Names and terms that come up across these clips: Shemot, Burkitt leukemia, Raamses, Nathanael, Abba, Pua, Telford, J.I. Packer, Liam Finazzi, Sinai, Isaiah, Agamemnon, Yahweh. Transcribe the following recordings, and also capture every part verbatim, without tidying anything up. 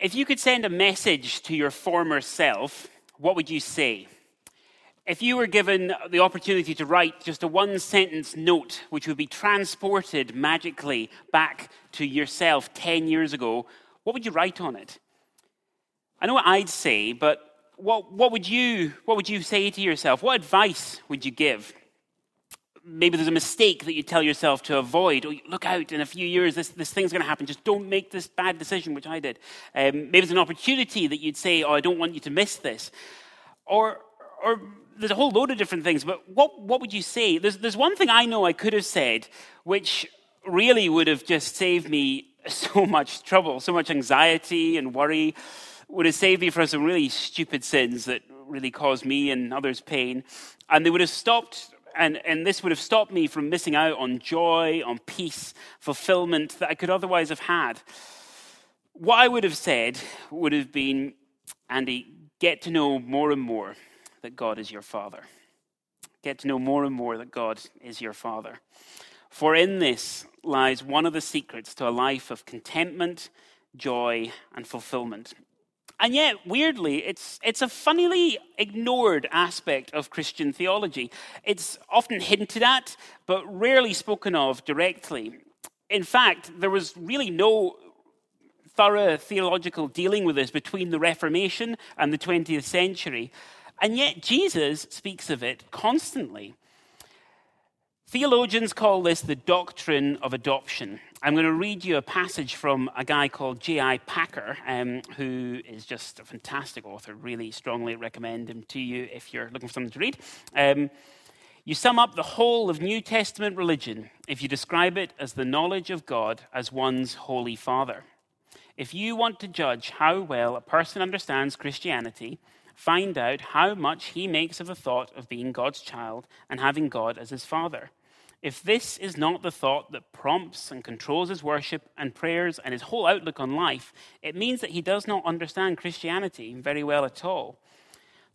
If you could send a message to your former self, what would you say? If you were given the opportunity to write just a one-sentence note, which would be transported magically back to yourself ten years ago, what would you write on it? I know what I'd say, but what, what would you, what would you say to yourself? What advice would you give? Maybe there's a mistake that you tell yourself to avoid. Oh, look out, in a few years, this, this thing's going to happen. Just don't make this bad decision, which I did. Um, maybe there's an opportunity that you'd say, oh, I don't want you to miss this. Or... or There's a whole load of different things, but what, what would you say? There's, there's one thing I know I could have said, which really would have just saved me so much trouble, so much anxiety and worry, would have saved me from some really stupid sins that really caused me and others pain. And they would have stopped, and, and this would have stopped me from missing out on joy, on peace, fulfillment that I could otherwise have had. What I would have said would have been, Andy, get to know more and more that God is your Father. Get to know more and more that God is your Father. For in this lies one of the secrets to a life of contentment, joy, and fulfillment. And yet, weirdly, it's it's a funnily ignored aspect of Christian theology. It's often hinted at, but rarely spoken of directly. In fact, there was really no thorough theological dealing with this between the Reformation and the twentieth century. And yet Jesus speaks of it constantly. Theologians call this the doctrine of adoption. I'm going to read you a passage from a guy called J I Packer, um, who is just a fantastic author. Really strongly recommend him to you if you're looking for something to read. Um, you sum up the whole of New Testament religion if you describe it as the knowledge of God as one's Holy Father. If you want to judge how well a person understands Christianity, find out how much he makes of the thought of being God's child and having God as his Father. If this is not the thought that prompts and controls his worship and prayers and his whole outlook on life, it means that he does not understand Christianity very well at all.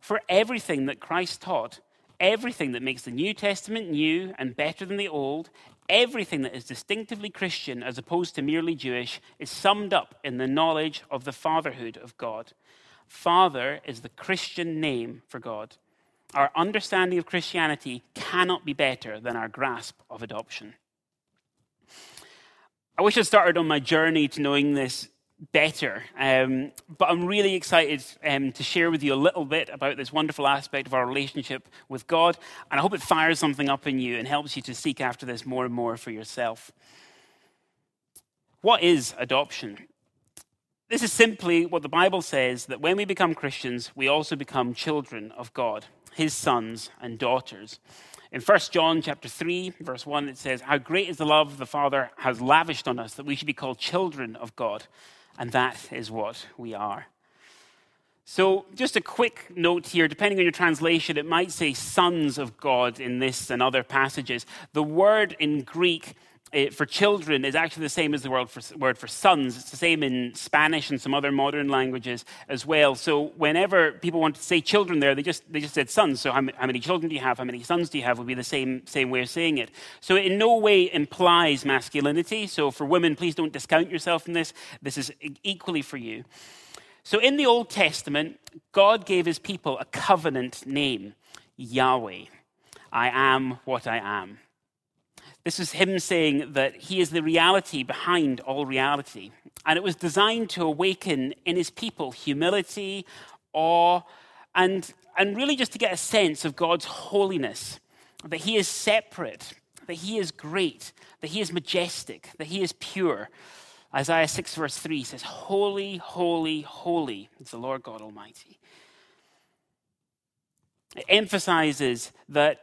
For everything that Christ taught, everything that makes the New Testament new and better than the Old, everything that is distinctively Christian as opposed to merely Jewish, is summed up in the knowledge of the fatherhood of God. Father is the Christian name for God. Our understanding of Christianity cannot be better than our grasp of adoption. I wish I started on my journey to knowing this better, um, but I'm really excited um, to share with you a little bit about this wonderful aspect of our relationship with God, and I hope it fires something up in you and helps you to seek after this more and more for yourself. What is adoption? This is simply what the Bible says, that when we become Christians, we also become children of God, his sons and daughters. In First John chapter three, verse one, it says, "How great is the love the Father has lavished on us, that we should be called children of God." And that is what we are. So just a quick note here, depending on your translation, it might say sons of God in this and other passages. The word in Greek for children is actually the same as the word for, word for sons. It's the same in Spanish and some other modern languages as well. So whenever people want to say children there, they just they just said sons. So how many children do you have? How many sons do you have? Would be the same same way of saying it. So it in no way implies masculinity. So for women, please don't discount yourself in this. This is equally for you. So in the Old Testament, God gave his people a covenant name, Yahweh. I am what I am. This is him saying that he is the reality behind all reality. And it was designed to awaken in his people humility, awe, and, and really just to get a sense of God's holiness, that he is separate, that he is great, that he is majestic, that he is pure. Isaiah six verse three says, "Holy, holy, holy is the Lord God Almighty." It emphasizes that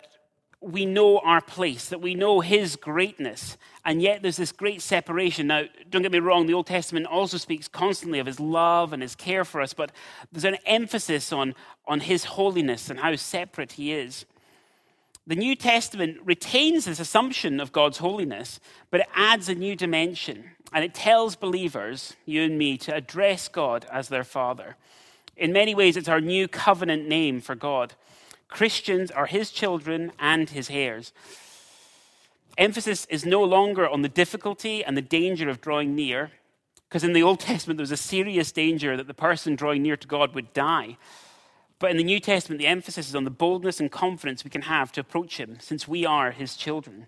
we know our place, that we know his greatness, and yet there's this great separation. Now, don't get me wrong, the Old Testament also speaks constantly of his love and his care for us, but there's an emphasis on, on his holiness and how separate he is. The New Testament retains this assumption of God's holiness, but it adds a new dimension, and it tells believers, you and me, to address God as their Father. In many ways, it's our new covenant name for God. Christians are his children and his heirs. Emphasis is no longer on the difficulty and the danger of drawing near. Because in the Old Testament, there was a serious danger that the person drawing near to God would die. But in the New Testament, the emphasis is on the boldness and confidence we can have to approach him, since we are his children.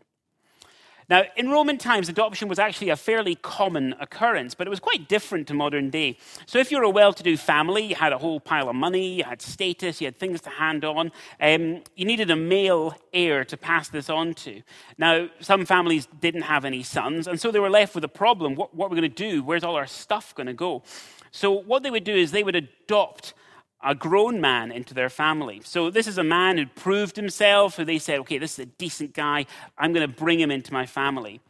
Now, in Roman times, adoption was actually a fairly common occurrence, but it was quite different to modern day. So if you were a well-to-do family, you had a whole pile of money, you had status, you had things to hand on, um, you needed a male heir to pass this on to. Now, some families didn't have any sons, and so they were left with a problem. What, what are we going to do? Where's all our stuff going to go? So what they would do is they would adopt a grown man into their family. So this is a man who'd proved himself, who they said, okay, this is a decent guy. I'm going to bring him into my family.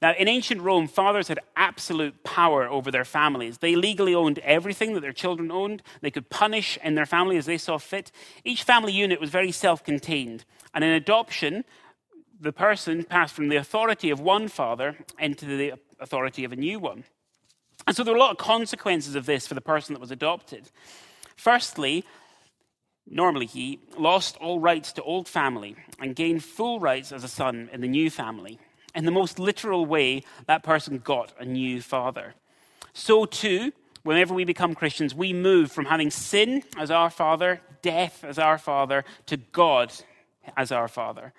Now, in ancient Rome, fathers had absolute power over their families. They legally owned everything that their children owned. They could punish in their family as they saw fit. Each family unit was very self-contained. And in adoption, the person passed from the authority of one father into the authority of a new one. And so there were a lot of consequences of this for the person that was adopted. Firstly, normally he lost all rights to old family and gained full rights as a son in the new family. In the most literal way, that person got a new father. So too, whenever we become Christians, we move from having sin as our father, death as our father, to God as our father.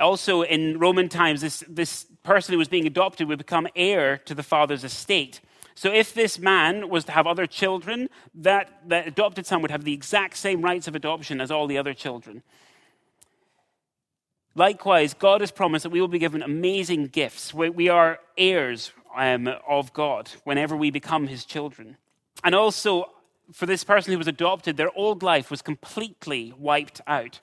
Also, in Roman times, this, this person who was being adopted would become heir to the father's estate. So if this man was to have other children, that, that adopted son would have the exact same rights of adoption as all the other children. Likewise, God has promised that we will be given amazing gifts. We are heirs um, of God whenever we become his children. And also, for this person who was adopted, their old life was completely wiped out.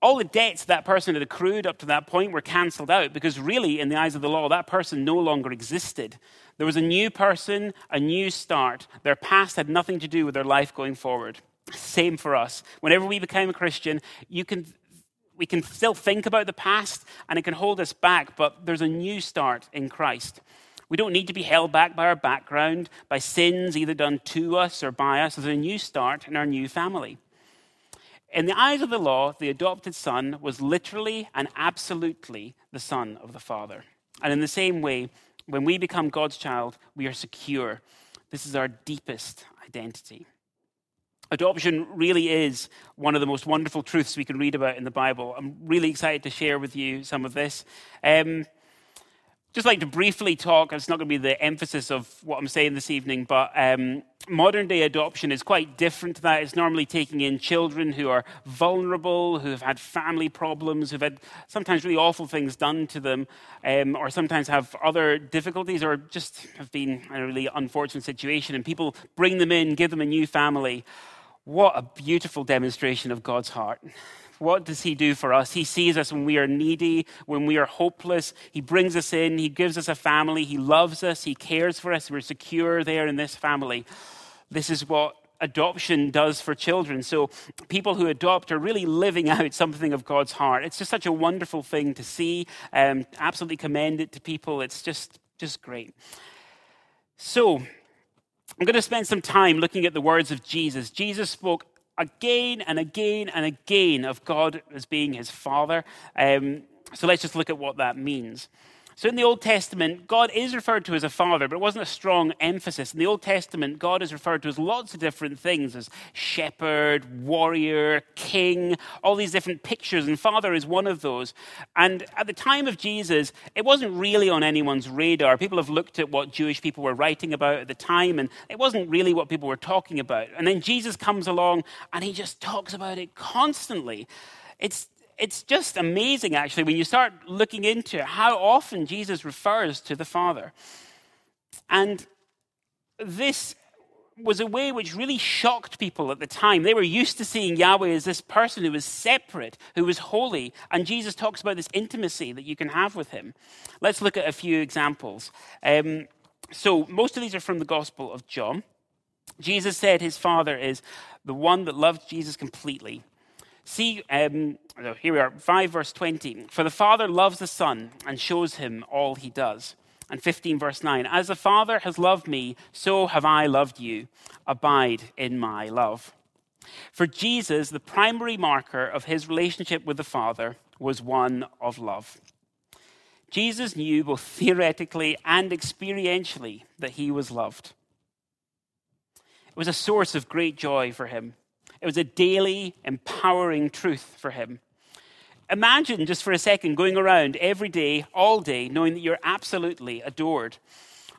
All the debts that person had accrued up to that point were cancelled out because really, in the eyes of the law, that person no longer existed. There was a new person, a new start. Their past had nothing to do with their life going forward. Same for us. Whenever we became a Christian, you can, we can still think about the past and it can hold us back, but there's a new start in Christ. We don't need to be held back by our background, by sins either done to us or by us. There's a new start in our new family. In the eyes of the law, the adopted son was literally and absolutely the son of the father. And in the same way, when we become God's child, we are secure. This is our deepest identity. Adoption really is one of the most wonderful truths we can read about in the Bible. I'm really excited to share with you some of this. Um, just like to briefly talk, it's not going to be the emphasis of what I'm saying this evening, but um, modern day adoption is quite different to that. It's normally taking in children who are vulnerable, who have had family problems, who've had sometimes really awful things done to them, um, or sometimes have other difficulties, or just have been in a really unfortunate situation, and people bring them in, give them a new family. What a beautiful demonstration of God's heart. What does he do for us? He sees us when we are needy, when we are hopeless. He brings us in. He gives us a family. He loves us. He cares for us. We're secure there in this family. This is what adoption does for children. So people who adopt are really living out something of God's heart. It's just such a wonderful thing to see. Um, absolutely commend it to people. It's just, just great. So I'm going to spend some time looking at the words of Jesus. Jesus spoke again and again and again of God as being his father. Um, so let's just look at what that means. So in the Old Testament, God is referred to as a father, but it wasn't a strong emphasis. In the Old Testament, God is referred to as lots of different things, as shepherd, warrior, king, all these different pictures, and father is one of those. And at the time of Jesus, it wasn't really on anyone's radar. People have looked at what Jewish people were writing about at the time, and it wasn't really what people were talking about. And then Jesus comes along, and he just talks about it constantly. It's It's just amazing, actually, when you start looking into how often Jesus refers to the Father. And this was a way which really shocked people at the time. They were used to seeing Yahweh as this person who was separate, who was holy. And Jesus talks about this intimacy that you can have with him. Let's look at a few examples. Um, so most of these are from the Gospel of John. Jesus said his Father is the one that loved Jesus completely. See, um, here we are, five verse twenty. For the Father loves the Son and shows him all he does. And fifteen verse nine. As the Father has loved me, so have I loved you. Abide in my love. For Jesus, the primary marker of his relationship with the Father was one of love. Jesus knew both theoretically and experientially that he was loved. It was a source of great joy for him. It was a daily, empowering truth for him. Imagine, just for a second, going around every day, all day, knowing that you're absolutely adored.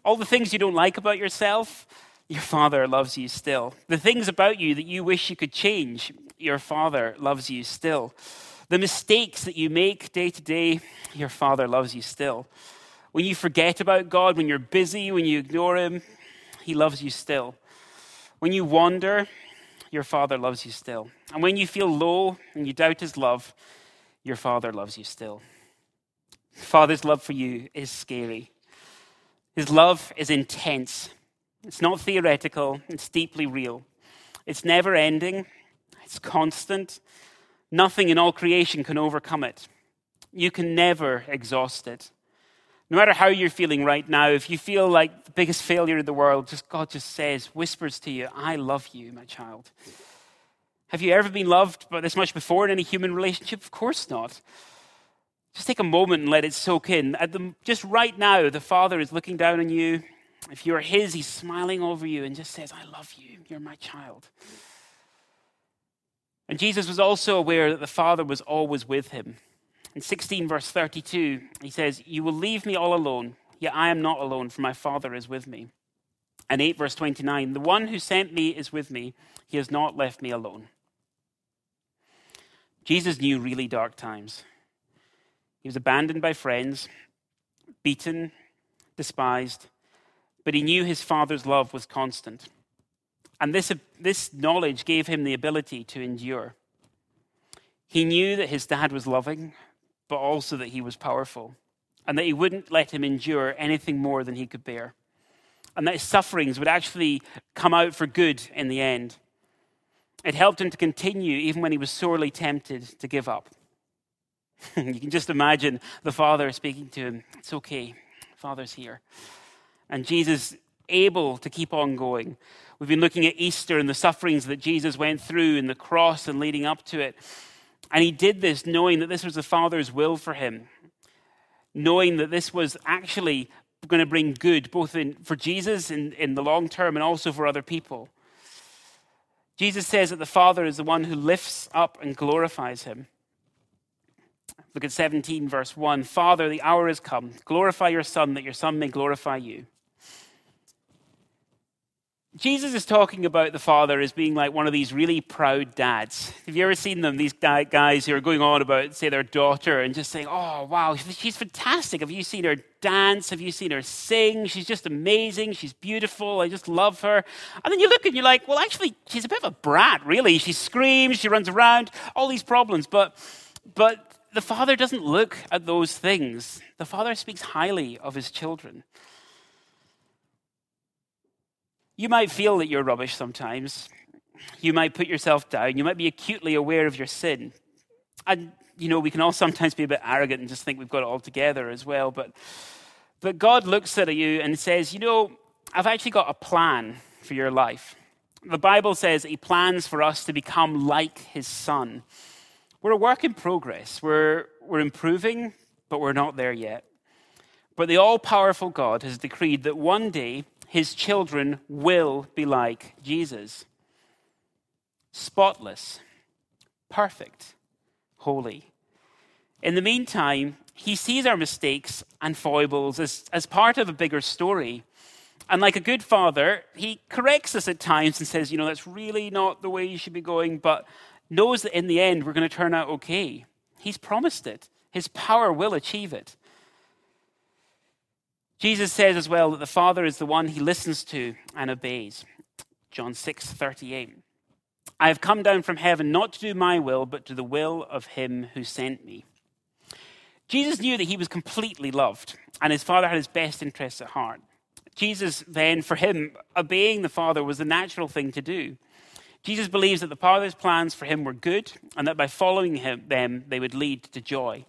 All the things you don't like about yourself, your Father loves you still. The things about you that you wish you could change, your Father loves you still. The mistakes that you make day to day, your Father loves you still. When you forget about God, when you're busy, when you ignore him, he loves you still. When you wander, your Father loves you still. And when you feel low and you doubt his love, your Father loves you still. Father's love for you is scary. His love is intense. It's not theoretical. It's deeply real. It's never ending. It's constant. Nothing in all creation can overcome it. You can never exhaust it. No matter how you're feeling right now, if you feel like the biggest failure in the world, just God just says, whispers to you, I love you, my child. Have you ever been loved by this much before in any human relationship? Of course not. Just take a moment and let it soak in. At the, just right now, the Father is looking down on you. If you are his, he's smiling over you and just says, I love you. You're my child. And Jesus was also aware that the Father was always with him. In sixteen, verse thirty-two, he says, you will leave me all alone, yet I am not alone, for my Father is with me. And eight, verse twenty-nine, the one who sent me is with me. He has not left me alone. Jesus knew really dark times. He was abandoned by friends, beaten, despised, but he knew his Father's love was constant. And this, this knowledge gave him the ability to endure. He knew that his dad was loving, but also that he was powerful, and that he wouldn't let him endure anything more than he could bear, and that his sufferings would actually come out for good in the end. It helped him to continue even when he was sorely tempted to give up. You can just imagine the Father speaking to him. It's okay, Father's here. And Jesus able to keep on going. We've been looking at Easter and the sufferings that Jesus went through and the cross and leading up to it. And he did this knowing that this was the Father's will for him, knowing that this was actually going to bring good both in, for Jesus in, in the long term and also for other people. Jesus says that the Father is the one who lifts up and glorifies him. Look at seventeen, verse one. Father, the hour has come. Glorify your Son, that your Son may glorify you. Jesus is talking about the Father as being like one of these really proud dads. Have you ever seen them, these guys who are going on about, say, their daughter and just saying, oh, wow, she's fantastic. Have you seen her dance? Have you seen her sing? She's just amazing. She's beautiful. I just love her. And then you look and you're like, well, actually, she's a bit of a brat, really. She screams, she runs around, all these problems. But, but the Father doesn't look at those things. The Father speaks highly of his children. You might feel that you're rubbish sometimes. You might put yourself down. You might be acutely aware of your sin. And, you know, we can all sometimes be a bit arrogant and just think we've got it all together as well. But, but God looks at you and says, you know, I've actually got a plan for your life. The Bible says he plans for us to become like his Son. We're a work in progress. We're, we're improving, but we're not there yet. But the all-powerful God has decreed that one day his children will be like Jesus. Spotless, perfect, holy. In the meantime, he sees our mistakes and foibles as, as part of a bigger story. And like a good father, he corrects us at times and says, you know, that's really not the way you should be going, but knows that in the end, we're going to turn out okay. He's promised it. His power will achieve it. Jesus says as well that the Father is the one he listens to and obeys. John six, thirty-eight. I have come down from heaven not to do my will, but to the will of him who sent me. Jesus knew that he was completely loved, and his Father had his best interests at heart. Jesus then, for him, obeying the Father was the natural thing to do. Jesus believes that the Father's plans for him were good and that by following him, them, they would lead to joy.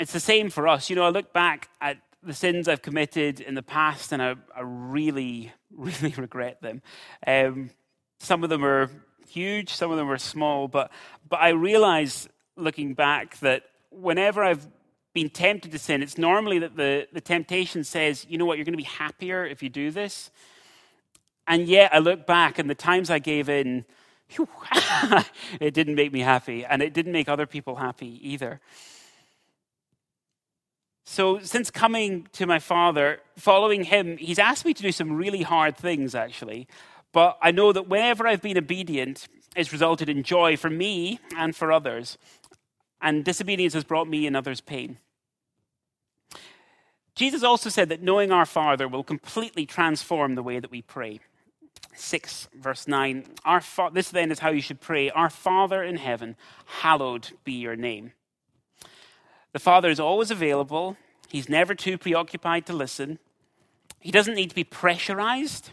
It's the same for us. You know, I look back at the sins I've committed in the past and I, I really, really regret them. Um, some of them are huge, some of them are small, but, but I realize looking back that whenever I've been tempted to sin, it's normally that the, the temptation says, you know what, you're going to be happier if you do this. And yet I look back and the times I gave in, whew, it didn't make me happy, and it didn't make other people happy either. So since coming to my father, following him, he's asked me to do some really hard things, actually. But I know that whenever I've been obedient, it's resulted in joy for me and for others. And disobedience has brought me and others pain. Jesus also said that knowing our Father will completely transform the way that we pray. six, verse nine, our fa- this then is how you should pray. Our Father in heaven, hallowed be your name. The Father is always available. He's never too preoccupied to listen. He doesn't need to be pressurized.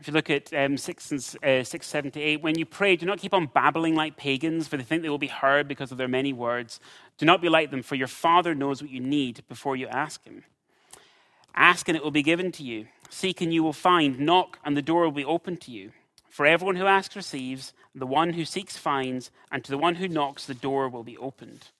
If you look at um, six, and, uh, six, seven to eight, when you pray, do not keep on babbling like pagans, for they think they will be heard because of their many words. Do not be like them, for your Father knows what you need before you ask him. Ask and it will be given to you. Seek and you will find. Knock and the door will be opened to you. For everyone who asks receives, the one who seeks finds, and to the one who knocks the door will be opened.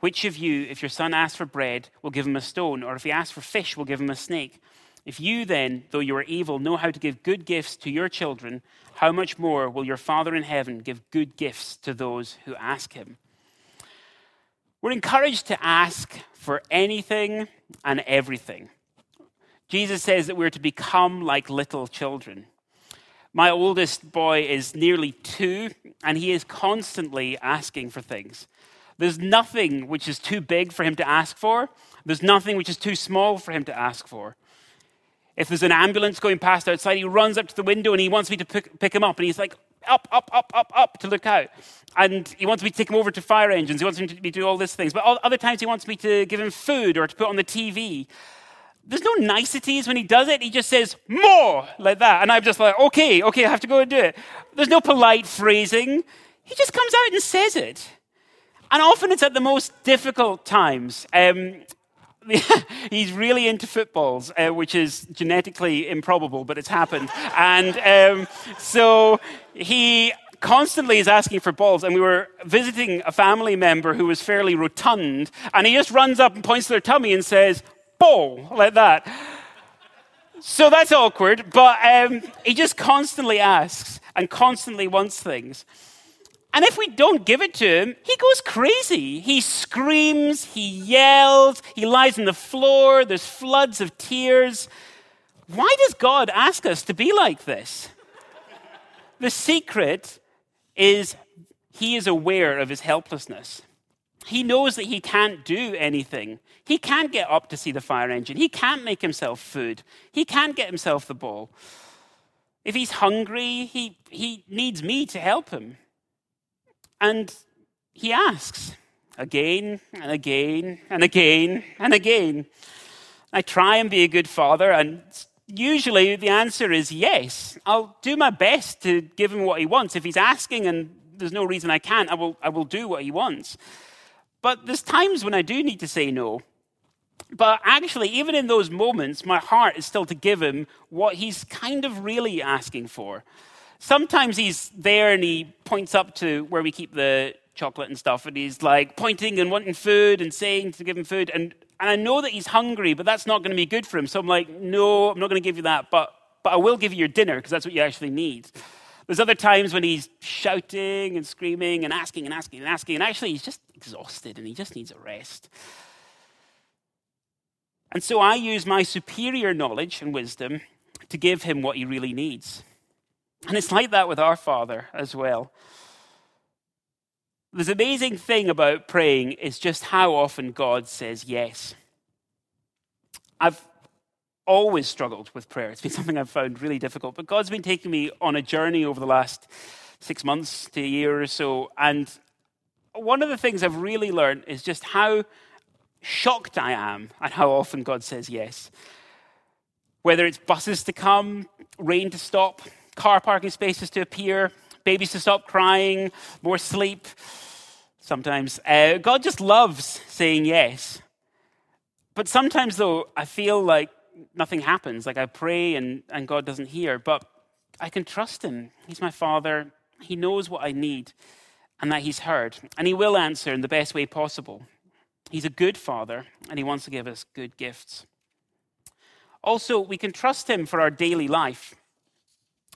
Which of you, if your son asks for bread, will give him a stone? Or if he asks for fish, will give him a snake? If you then, though you are evil, know how to give good gifts to your children, how much more will your Father in heaven give good gifts to those who ask him? We're encouraged to ask for anything and everything. Jesus says that we're to become like little children. My oldest boy is nearly two, and he is constantly asking for things. There's nothing which is too big for him to ask for. There's nothing which is too small for him to ask for. If there's an ambulance going past outside, he runs up to the window and he wants me to pick, pick him up. And he's like, up, up, up, up, up to look out. And he wants me to take him over to fire engines. He wants me to do all these things. But all, other times he wants me to give him food or to put on the T V. There's no niceties when he does it. He just says, more, like that. And I'm just like, okay, okay, I have to go and do it. There's no polite phrasing. He just comes out and says it. And often it's at the most difficult times. Um, he's really into footballs, uh, which is genetically improbable, but it's happened. And um, so he constantly is asking for balls. And we were visiting a family member who was fairly rotund. And he just runs up and points to their tummy and says, ball, like that. So that's awkward. But um, he just constantly asks and constantly wants things. And if we don't give it to him, he goes crazy. He screams, he yells, he lies on the floor, there's floods of tears. Why does God ask us to be like this? The secret is he is aware of his helplessness. He knows that he can't do anything. He can't get up to see the fire engine. He can't make himself food. He can't get himself the ball. If he's hungry, he, he needs me to help him. And he asks again and again and again and again. I try and be a good father, and usually the answer is yes. I'll do my best to give him what he wants. If he's asking and there's no reason I can't, I will, I will do what he wants. But there's times when I do need to say no. But actually, even in those moments, my heart is still to give him what he's kind of really asking for. Sometimes he's there and he points up to where we keep the chocolate and stuff, and he's like pointing and wanting food and saying to give him food. And, and I know that he's hungry, but that's not going to be good for him. So I'm like, no, I'm not going to give you that, but, but I will give you your dinner because that's what you actually need. There's other times when he's shouting and screaming and asking and asking and asking, and actually he's just exhausted and he just needs a rest. And so I use my superior knowledge and wisdom to give him what he really needs. And it's like that with our Father as well. This amazing thing about praying is just how often God says yes. I've always struggled with prayer. It's been something I've found really difficult. But God's been taking me on a journey over the last six months to a year or so. And one of the things I've really learned is just how shocked I am at how often God says yes. Whether it's buses to come, rain to stop, car parking spaces to appear, babies to stop crying, more sleep sometimes. Uh, God just loves saying yes. But sometimes, though, I feel like nothing happens. Like I pray and, and God doesn't hear. But I can trust him. He's my Father. He knows what I need and that he's heard. And he will answer in the best way possible. He's a good father, and he wants to give us good gifts. Also, we can trust him for our daily life.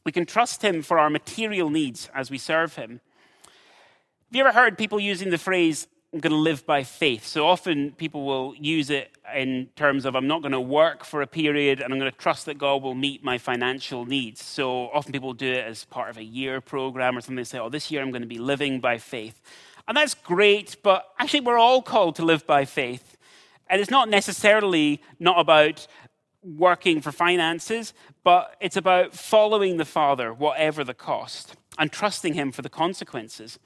We can trust him for our material needs as we serve him. Have you ever heard people using the phrase, I'm going to live by faith? So often people will use it in terms of, I'm not going to work for a period and I'm going to trust that God will meet my financial needs. So often people do it as part of a year program or something. They say, oh, this year I'm going to be living by faith. And that's great, but actually we're all called to live by faith. And it's not necessarily not about working for finances, but it's about following the Father, whatever the cost, and trusting him for the consequences.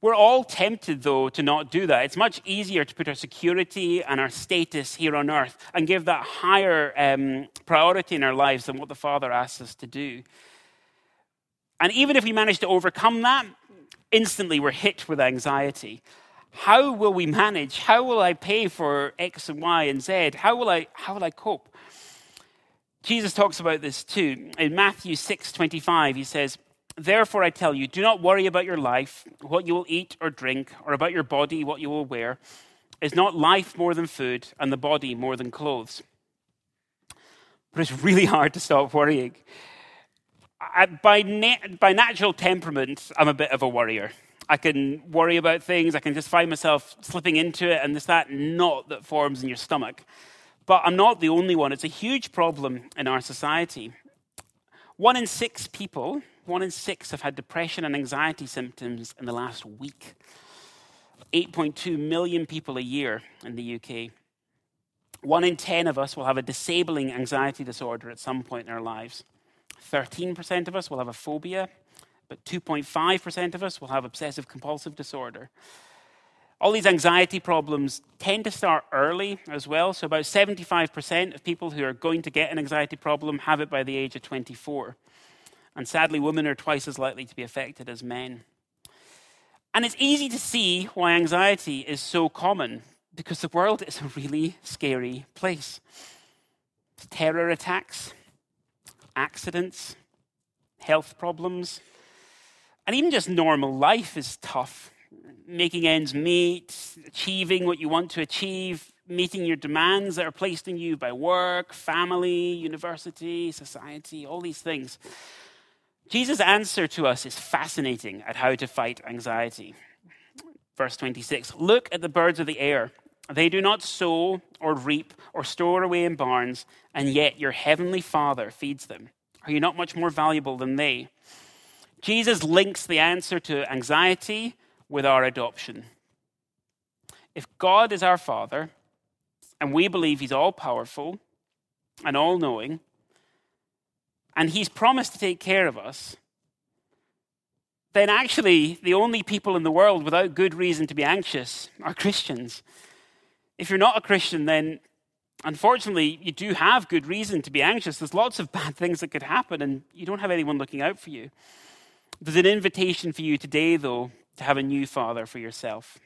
We're all tempted, though, to not do that. It's much easier to put our security and our status here on earth and give that higher um, priority in our lives than what the Father asks us to do. And even if we manage to overcome that, instantly we're hit with anxiety. How will we manage? How will I pay for X and Y and Z? How will I, how will I cope? Jesus talks about this too. In Matthew six twenty-five, he says, therefore I tell you, do not worry about your life, what you will eat or drink, or about your body, what you will wear. Is not life more than food, and the body more than clothes? But it's really hard to stop worrying. I, by, na- by natural temperament, I'm a bit of a worrier. I can worry about things. I can just find myself slipping into it, and there's that knot that forms in your stomach. But I'm not the only one. It's a huge problem in our society. One in six people, one in six have had depression and anxiety symptoms in the last week. eight point two million people a year in the U K. One in ten of us will have a disabling anxiety disorder at some point in our lives. thirteen percent of us will have a phobia, but two point five percent of us will have obsessive compulsive disorder. All these anxiety problems tend to start early as well. So about seventy-five percent of people who are going to get an anxiety problem have it by the age of twenty-four. And sadly, women are twice as likely to be affected as men. And it's easy to see why anxiety is so common, because the world is a really scary place. Terror attacks, accidents, health problems, and even just normal life is tough. Making ends meet, achieving what you want to achieve, meeting your demands that are placed on you by work, family, university, society, all these things. Jesus' answer to us is fascinating at how to fight anxiety. Verse twenty-six, look at the birds of the air. They do not sow or reap or store away in barns, and yet your heavenly Father feeds them. Are you not much more valuable than they? Jesus links the answer to anxiety with our adoption. If God is our Father, and we believe he's all-powerful and all-knowing, and he's promised to take care of us, then actually the only people in the world without good reason to be anxious are Christians. If you're not a Christian, then unfortunately you do have good reason to be anxious. There's lots of bad things that could happen, and you don't have anyone looking out for you. There's an invitation for you today, though, to have a new father for yourself.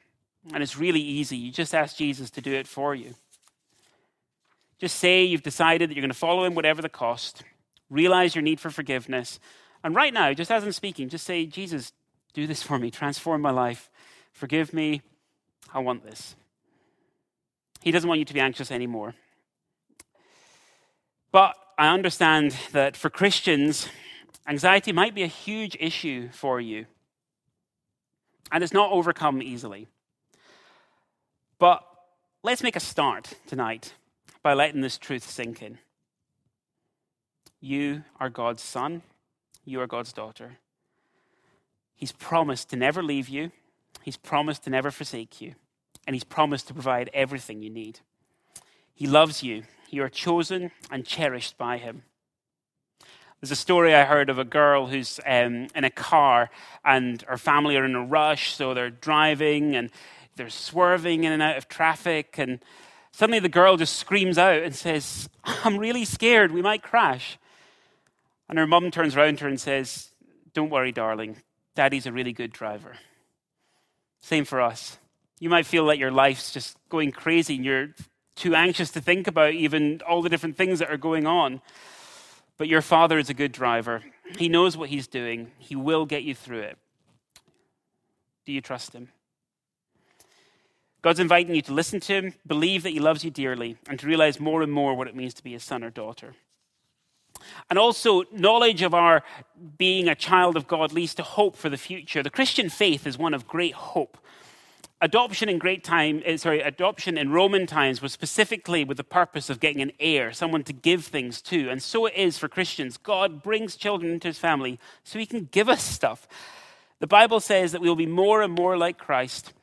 And it's really easy. You just ask Jesus to do it for you. Just say you've decided that you're going to follow him whatever the cost, realize your need for forgiveness, and right now, just as I'm speaking, just say, Jesus, do this for me, transform my life, forgive me, I want this. He doesn't want you to be anxious anymore. But I understand that for Christians, anxiety might be a huge issue for you. And it's not overcome easily. But let's make a start tonight by letting this truth sink in. You are God's son. You are God's daughter. He's promised to never leave you. He's promised to never forsake you. And he's promised to provide everything you need. He loves you. You are chosen and cherished by him. There's a story I heard of a girl who's um, in a car, and her family are in a rush, so they're driving and they're swerving in and out of traffic, and suddenly the girl just screams out and says, I'm really scared, we might crash. And her mum turns around to her and says, don't worry, darling, Daddy's a really good driver. Same for us. You might feel like your life's just going crazy and you're too anxious to think about even all the different things that are going on. But your Father is a good driver. He knows what he's doing. He will get you through it. Do you trust him? God's inviting you to listen to him, believe that he loves you dearly, and to realize more and more what it means to be his son or daughter. And also, knowledge of our being a child of God leads to hope for the future. The Christian faith is one of great hope. Adoption in great time, sorry, adoption in Roman times was specifically with the purpose of getting an heir, someone to give things to. And so it is for Christians. God brings children into his family so he can give us stuff. The Bible says that we will be more and more like Christ.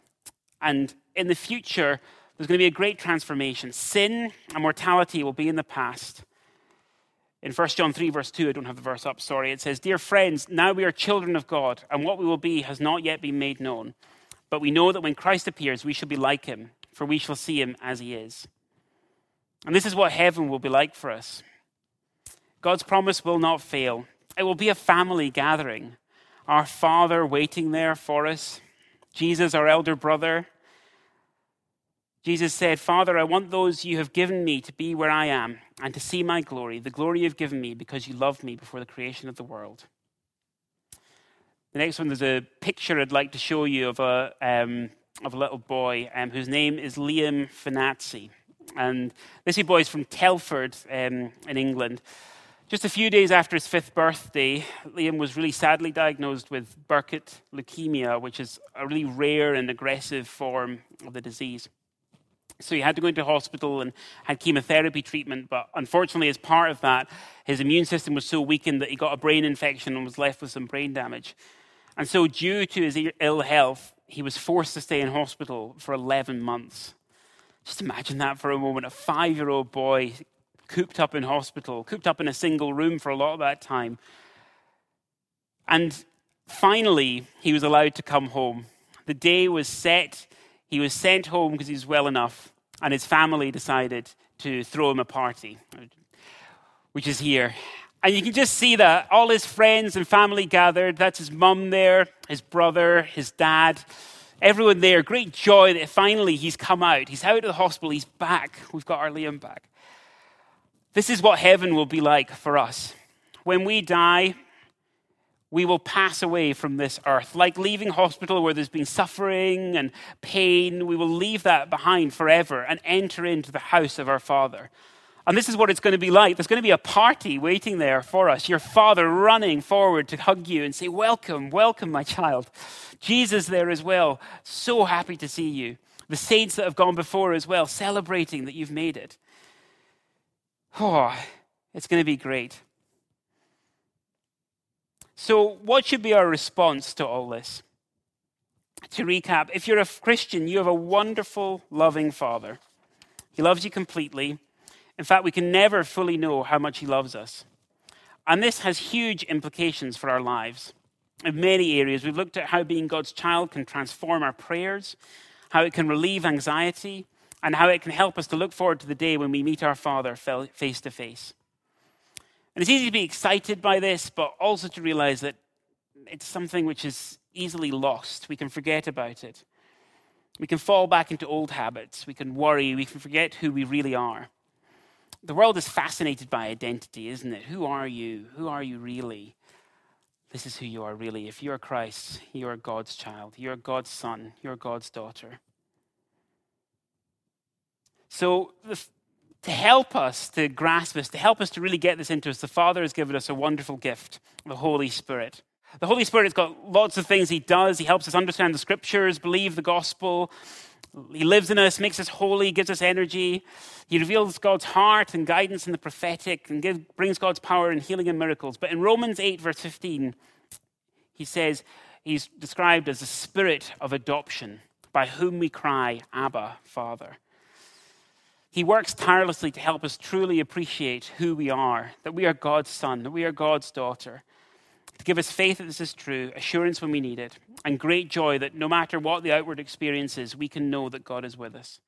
And in the future, there's going to be a great transformation. Sin and mortality will be in the past. In First John three, verse two, I don't have the verse up, sorry. It says, "Dear friends, now we are children of God, and what we will be has not yet been made known. But we know that when Christ appears, we shall be like him, for we shall see him as he is." And this is what heaven will be like for us. God's promise will not fail. It will be a family gathering. Our Father waiting there for us. Jesus, our elder brother. Jesus said, "Father, I want those you have given me to be where I am and to see my glory, the glory you've given me because you loved me before the creation of the world." The next one, there's a picture I'd like to show you of a um, of a little boy um, whose name is Liam Finazzi. And this boy is from Telford um, in England. Just a few days after his fifth birthday, Liam was really sadly diagnosed with Burkitt leukemia, which is a really rare and aggressive form of the disease. So he had to go into hospital and had chemotherapy treatment, but unfortunately, as part of that, his immune system was so weakened that he got a brain infection and was left with some brain damage. And so due to his ill health, he was forced to stay in hospital for eleven months. Just imagine that for a moment, a five-year-old boy cooped up in hospital, cooped up in a single room for a lot of that time. And finally, he was allowed to come home. The day was set. He was sent home because he was well enough, and his family decided to throw him a party, which is here. And you can just see that all his friends and family gathered. That's his mum there, his brother, his dad, everyone there. Great joy that finally he's come out. He's out of the hospital. He's back. We've got our Liam back. This is what heaven will be like for us. When we die, we will pass away from this earth. Like leaving hospital where there's been suffering and pain, we will leave that behind forever and enter into the house of our Father. And this is what it's going to be like. There's going to be a party waiting there for us. Your Father running forward to hug you and say, "Welcome, welcome, my child." Jesus there as well, so happy to see you. The saints that have gone before as well, celebrating that you've made it. Oh, it's going to be great. So what should be our response to all this? To recap, if you're a Christian, you have a wonderful, loving Father. He loves you completely. In fact, we can never fully know how much he loves us. And this has huge implications for our lives. In many areas, we've looked at how being God's child can transform our prayers, how it can relieve anxiety, and how it can help us to look forward to the day when we meet our Father face to face. And it's easy to be excited by this, but also to realize that it's something which is easily lost. We can forget about it. We can fall back into old habits. We can worry. We can forget who we really are. The world is fascinated by identity, isn't it? Who are you? Who are you really? This is who you are really. If you are Christ, you are God's child. You are God's son. You are God's daughter. So to help us to grasp this, to help us to really get this into us, the Father has given us a wonderful gift, the Holy Spirit. The Holy Spirit has got lots of things he does. He helps us understand the scriptures, believe the gospel. He lives in us, makes us holy, gives us energy. He reveals God's heart and guidance in the prophetic and give, brings God's power in healing and miracles. But in Romans eight, verse fifteen, he says he's described as the spirit of adoption by whom we cry, "Abba, Father." He works tirelessly to help us truly appreciate who we are, that we are God's son, that we are God's daughter, to give us faith that this is true, assurance when we need it, and great joy that no matter what the outward experience is, we can know that God is with us.